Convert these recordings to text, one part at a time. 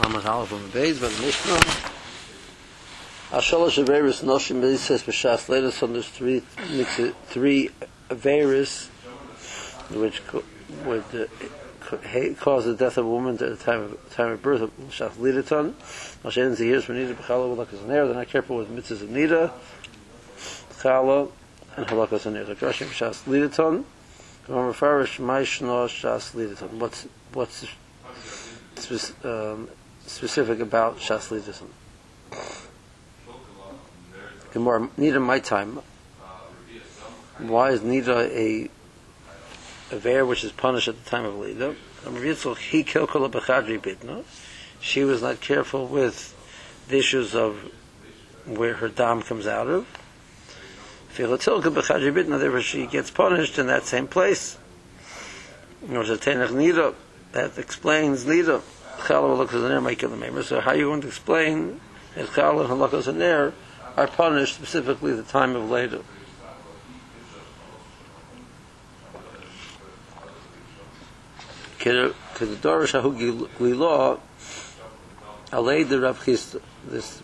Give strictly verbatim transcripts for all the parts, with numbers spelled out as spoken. Amr Aleph on the base, but the Mishnah. Ashalash Averis Noshim says B'Shas Leidah on there's three three Averis which would uh, cause the death of a woman at the time of time of birth. B'Shas Leidah, Mashenzi hears from Niddah B'Chala Halakas Nair. They're not careful with mitzvahs of Niddah, Chala, and Halakas Nair. So Rashi B'Shas Leidah. What's what's spe- um, specific about Shas Leidah? Gemara, Niddah my time. Why is Niddah a a ver which is punished at the time of Leidah? She was not careful with the issues of where her dam comes out of. Therefore, she gets punished in that same place. That explains Niddah. So how are you going to explain that Chala and Halakas and Nair are punished specifically at the time of Leidah? This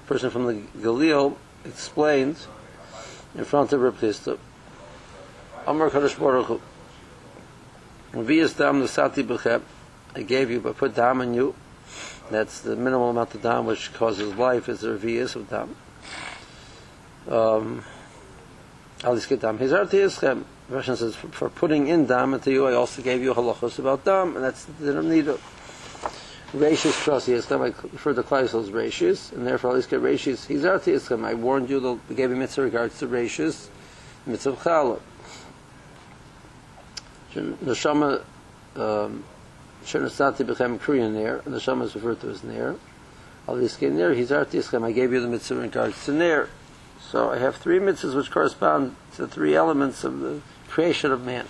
person from the Galil explained in front of Rav Chisda, Amr Kadosh Baruch Hu, V'yis dam nusati b'chem, I gave you, but put dam in you. That's the minimal amount of dam which causes life, is the v'yis of dam. Um, Aliskei dam hizarti eschem. Rashi says, for, for putting in dam into you, I also gave you halachos about dam, and that's the din of Niddah. Rashis trust Yischem, I refer to Klaisol's Rashis, and therefore Aliska Rashis, he's out to Yischem. I warned you, they gave him mitzvah regards to Rashis, mitzvah of Chala. Neshama, um, Shernasati became Korean Nair, and Neshama is referred to as Nair. Aliska Nair, he's out to Yischem, I gave you the mitzvah regards to Nair. So I have three mitzvahs which correspond to three elements of the creation of man.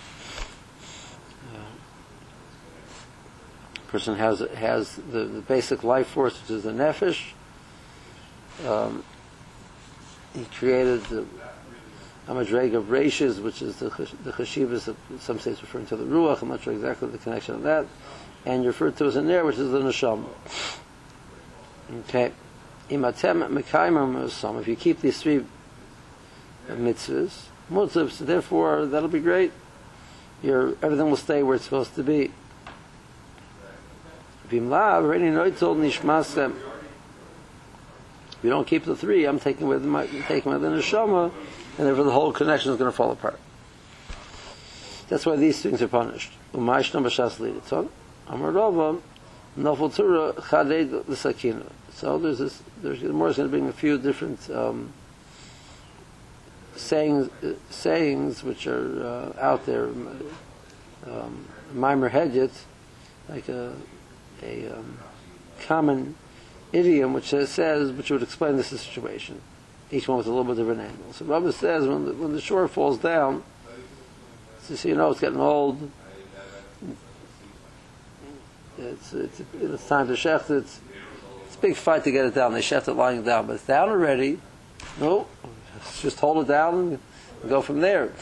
Person has has the, the basic life force, which is the nefesh. Um, he created the amadreg of reishis, which is the the cheshivas, some states referring to the ruach. I'm not sure exactly the connection of that, and referred to as a nair, which is the neshama. Okay, imatem mekaymam some. If you keep these three mitzvahs, mitzvahs, therefore that'll be great. Your everything will stay where it's supposed to be. If you don't keep the three, I'm taking away the neshama, and therefore the whole connection is going to fall apart. That's why these things are punished. So there's this, there's more is going to bring a few different um, sayings, uh, sayings which are uh, out there. Um, Mimer Hagit, like a a um, common idiom which says, says which would explain this situation, each one with a little bit different angle. So Rava says when the, when the shore falls down, so you know it's getting old, it's it's, it's time to shecht it. It's a big fight to get it down. They shecht it lying down, but it's down already. No, let's just hold it down and go from there.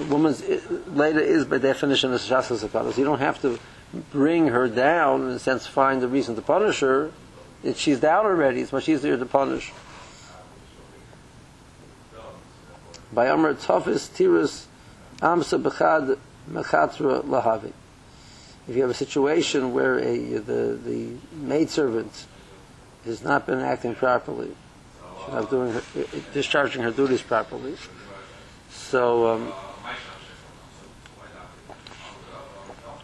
A woman's Leidah is by definition a shasa, so you don't have to bring her down, in a sense find a reason to punish her. If she's down already, it's much easier to punish. By Amr Tafis Tiras Amsa Bechad Mechatra Lahavi. If you have a situation where a the the maidservant has not been acting properly, she's not doing her, discharging her duties properly. So um,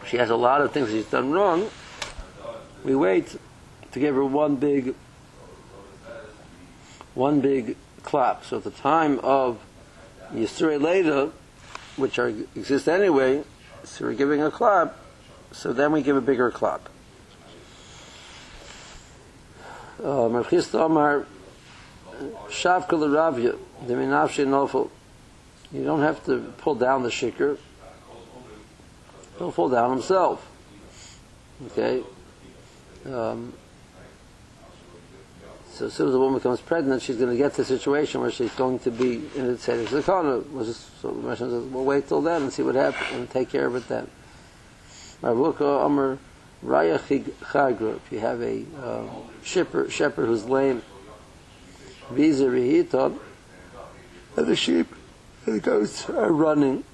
she has a lot of things she's done wrong. We wait to give her one big, one big clap. So at the time of Yissurei Leidah, which are, exist anyway, so we're giving a clap. So then we give a bigger clap. Rav Chisda Amar Shavka l'Ravya Deminavshi nefel. You don't have to pull down the shikr. He'll fall down himself. Okay? Um, so as soon as a woman becomes pregnant, she's going to get to a situation where she's going to be in a state of Sakana. So the Mishnah says, we'll wait till then and see what happens and take care of it then. Marvuka Amr Raya chagra, if you have a uh, shepherd, shepherd who's lame, viza rehiton, and the sheep and the goats are running.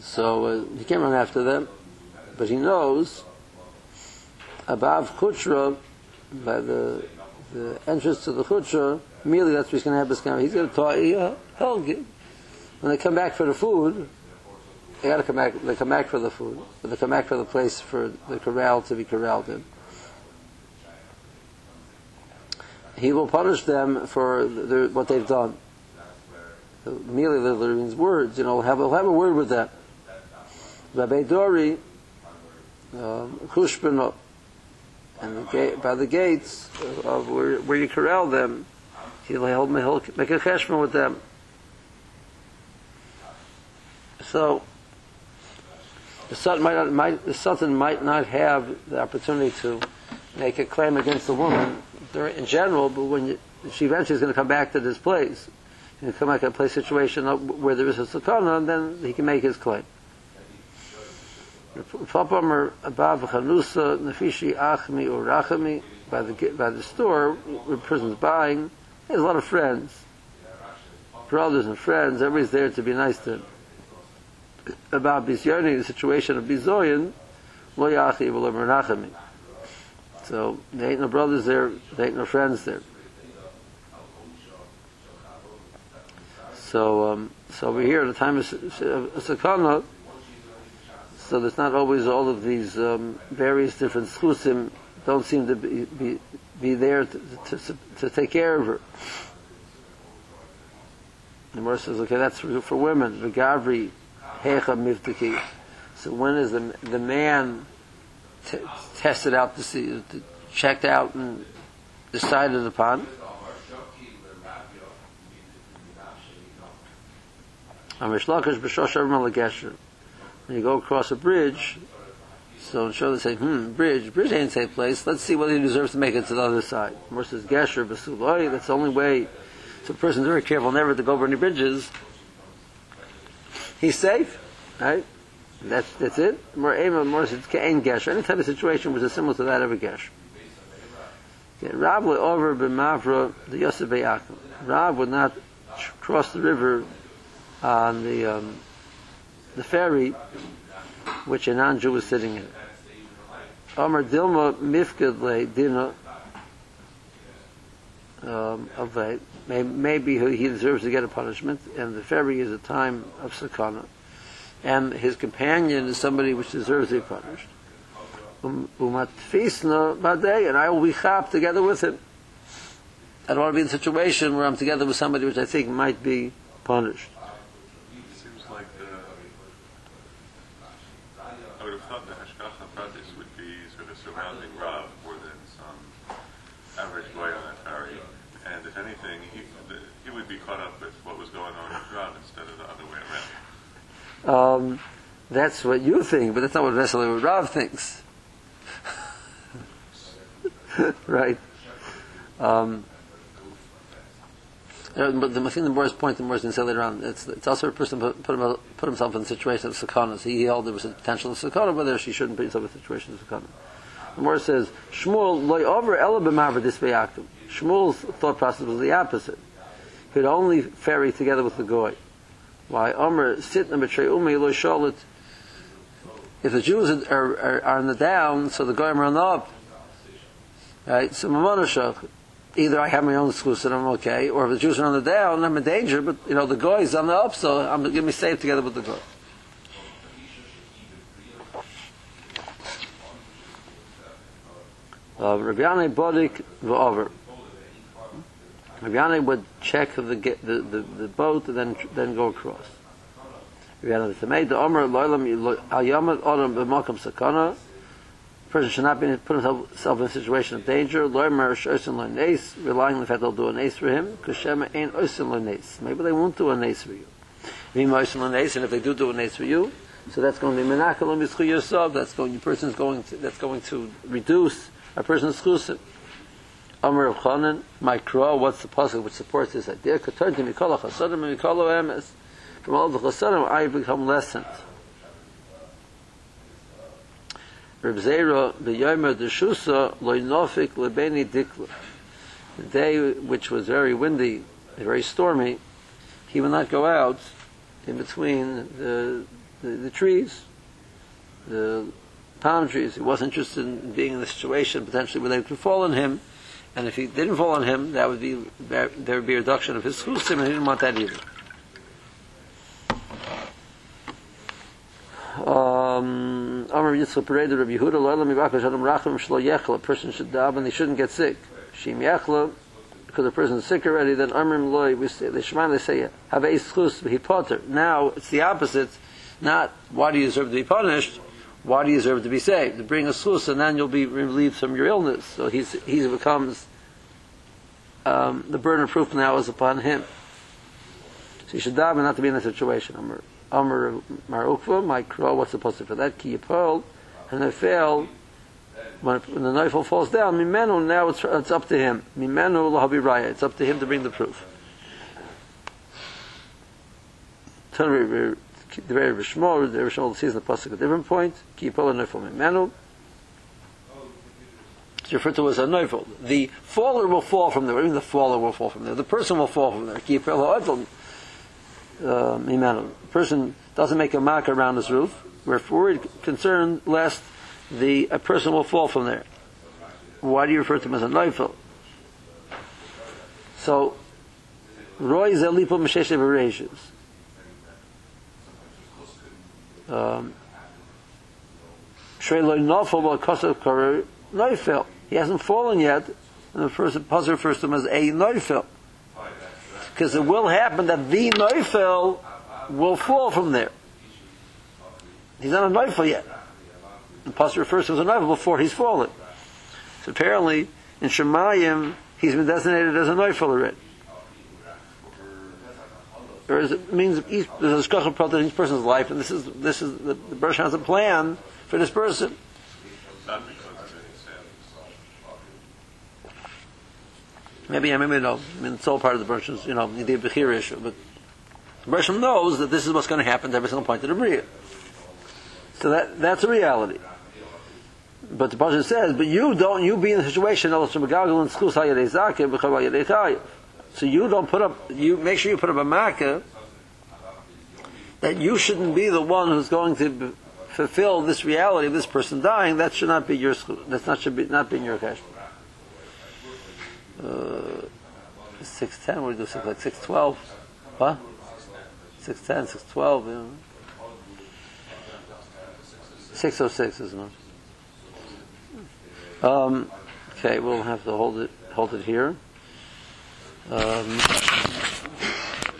So uh, he can't run after them, but he knows above khutra, by the the entrance to the khutra, merely that's what's going to happen. He's going to talk. Yeah, when they come back for the food, they got to come back. They come back for the food, but they come back for the place for the corral to be corralled in. He will punish them for their, what they've done. So merely the means words, you know, we'll have, we'll have a word with them. Babeidori, kushbeno, and the gate, by the gates of, of where, where you corral them, he'll, he'll make a kashman with them. So the son might not, might, the son might not have the opportunity to make a claim against the woman in general, but when you, she eventually is going to come back to this place, and come back to a place situation where there is a sakana, and then he can make his claim. By the by the store where the person's buying, he has a lot of friends, brothers and friends. Everybody's there to be nice to him. About Bizoyni, the situation of Bizoyin, lo yachi v'lo menachami. So there ain't no brothers there, there ain't no friends there. So, um, so over here, at the time of Sakana, so there's not always all of these um, various different chusim don't seem to be be, be there to, to to take care of her. The Mor says, okay, that's for, for women. V'gavri hecha mivtaki. So when is the the man t- tested out to see, t- checked out and decided upon? When you go across a bridge, so in Shul they say, hmm, bridge, bridge ain't a safe place, let's see whether he deserves to make it to the other side. Amr says, Gesher, Basuloi, that's the only way. So a person's very careful never to go over any bridges. He's safe, right? That's, that's it. Amr says, Kain Gesher, any type of situation which is similar to that of a Gesher. Rav went over b'mavra the Yosef Be'akim. Rav would not cross the river on the um, the ferry which a non-Jew was sitting in. Amr Dilma Mifkadle Dina of maybe he deserves to get a punishment, and the ferry is a time of sakana, and his companion is somebody which deserves to be punished. Umatfisna Badei, and I will be chap together with him. I don't want to be in a situation where I'm together with somebody which I think might be punished. Um, that's what you think, but that's not what necessarily what Rav thinks, right? Um, but the, I think the Morris point, the Morris going to say later on, it's, it's also a person put, put, him, put himself in a situation of sakana. So he held there was a potential of sakana, whether she shouldn't put himself in a situation of sakana. The Morris says, Shmuel loy over ela b'mavra disbe'akim. Shmuel's thought process was the opposite. He'd only ferry together with the goy. Why Amr sit in the betray umi lo shalit? If the Jews are, are, are on the down, so the goyim run up. Right? So miemanu shach. Either I have my own schus and I'm okay, or if the Jews are on the down, I'm in danger. But you know the goy's on the up, so I'm going to be safe together with the goy. Rabbi Yonai bodik v'over. Rav Yana would check the, the, the, the boat and then then go across. Rav Yana, the person should not be put himself in a situation of danger. Relying on the fact they'll do an ace for him. Maybe they won't do an ace for you. And if they do do an ace for you, so that's going to be menachel yourself. That's going. Your person's going. To, that's going to reduce a person's chusim. Amr of Chanan, my Kra, what's the pasuk which supports this idea? From all the chasadim, I have become lessened. Rav Zera, B'yomer Deshusa, Loinofik Lebeni Dikla. The day which was very windy, very stormy, he would not go out in between the, the, the trees, the palm trees. He wasn't interested in being in the situation potentially where they could fall on him. And if he didn't fall on him, that would be there, there would be a reduction of his chusim, and he didn't want that either. Um, a person should dab and they shouldn't get sick. Because the person is sick already, then Amrim Loi, we say, they say, have a schus, he potter. Now it's the opposite. Not why do you deserve to be punished, why do you deserve to be saved? To bring a schus and then you'll be relieved from your illness. So he's he becomes um, the burden of proof now is upon him. So you should dab and not to be in that situation. Amr Amr Marukva, my crow, what's the pasuk for that? Kiipolah, and nefel. When the nefel falls down, miemanu, now it's, it's up to him. Miemanu lahabi raya, it's up to him to bring the proof. The very Rishmo, the Rishmo sees the pasuk at a different point. Kiipolah nefel miemanu. It's referred to as a nefel. The faller will fall from there. Even the faller will fall from there. The person will fall from there. Kiipolah miemanu. The person doesn't make a mark around his roof. We're worried, concerned, lest the a person will fall from there. Why do you refer to him as a nefel? So, Roy Zelipo Mesheshev Ereshus. Um, he hasn't fallen yet, and the first puzzle refers to him as a nefel. Because it will happen that the nefel will fall from there. He's not a nefel yet. The pasuk refers to him as a nefel before he's fallen. So apparently, in Shemayim, he's been designated as a nefel already. There is, it means each, there's a shkocha prat in each person's life, and this is this is the, the Rosh has a plan for this person. Maybe I maybe no. I mean, it's all part of the Rosh's, you know, the bechira issue. But the Rosh knows that this is what's going to happen to every single point of the bria. So that that's a reality. But the pasuk says, but you don't, you be in the situation, so you don't put up, you make sure you put up a marker that you shouldn't be the one who's going to b- fulfill this reality of this person dying. That should not be your, that's not should be not be in your kashman. Uh, six ten, what do you do? Six, like six twelve, what? Six ten, six twelve, you know. Six oh six, isn't it? Um, okay, we'll have to hold it, hold it here. Um.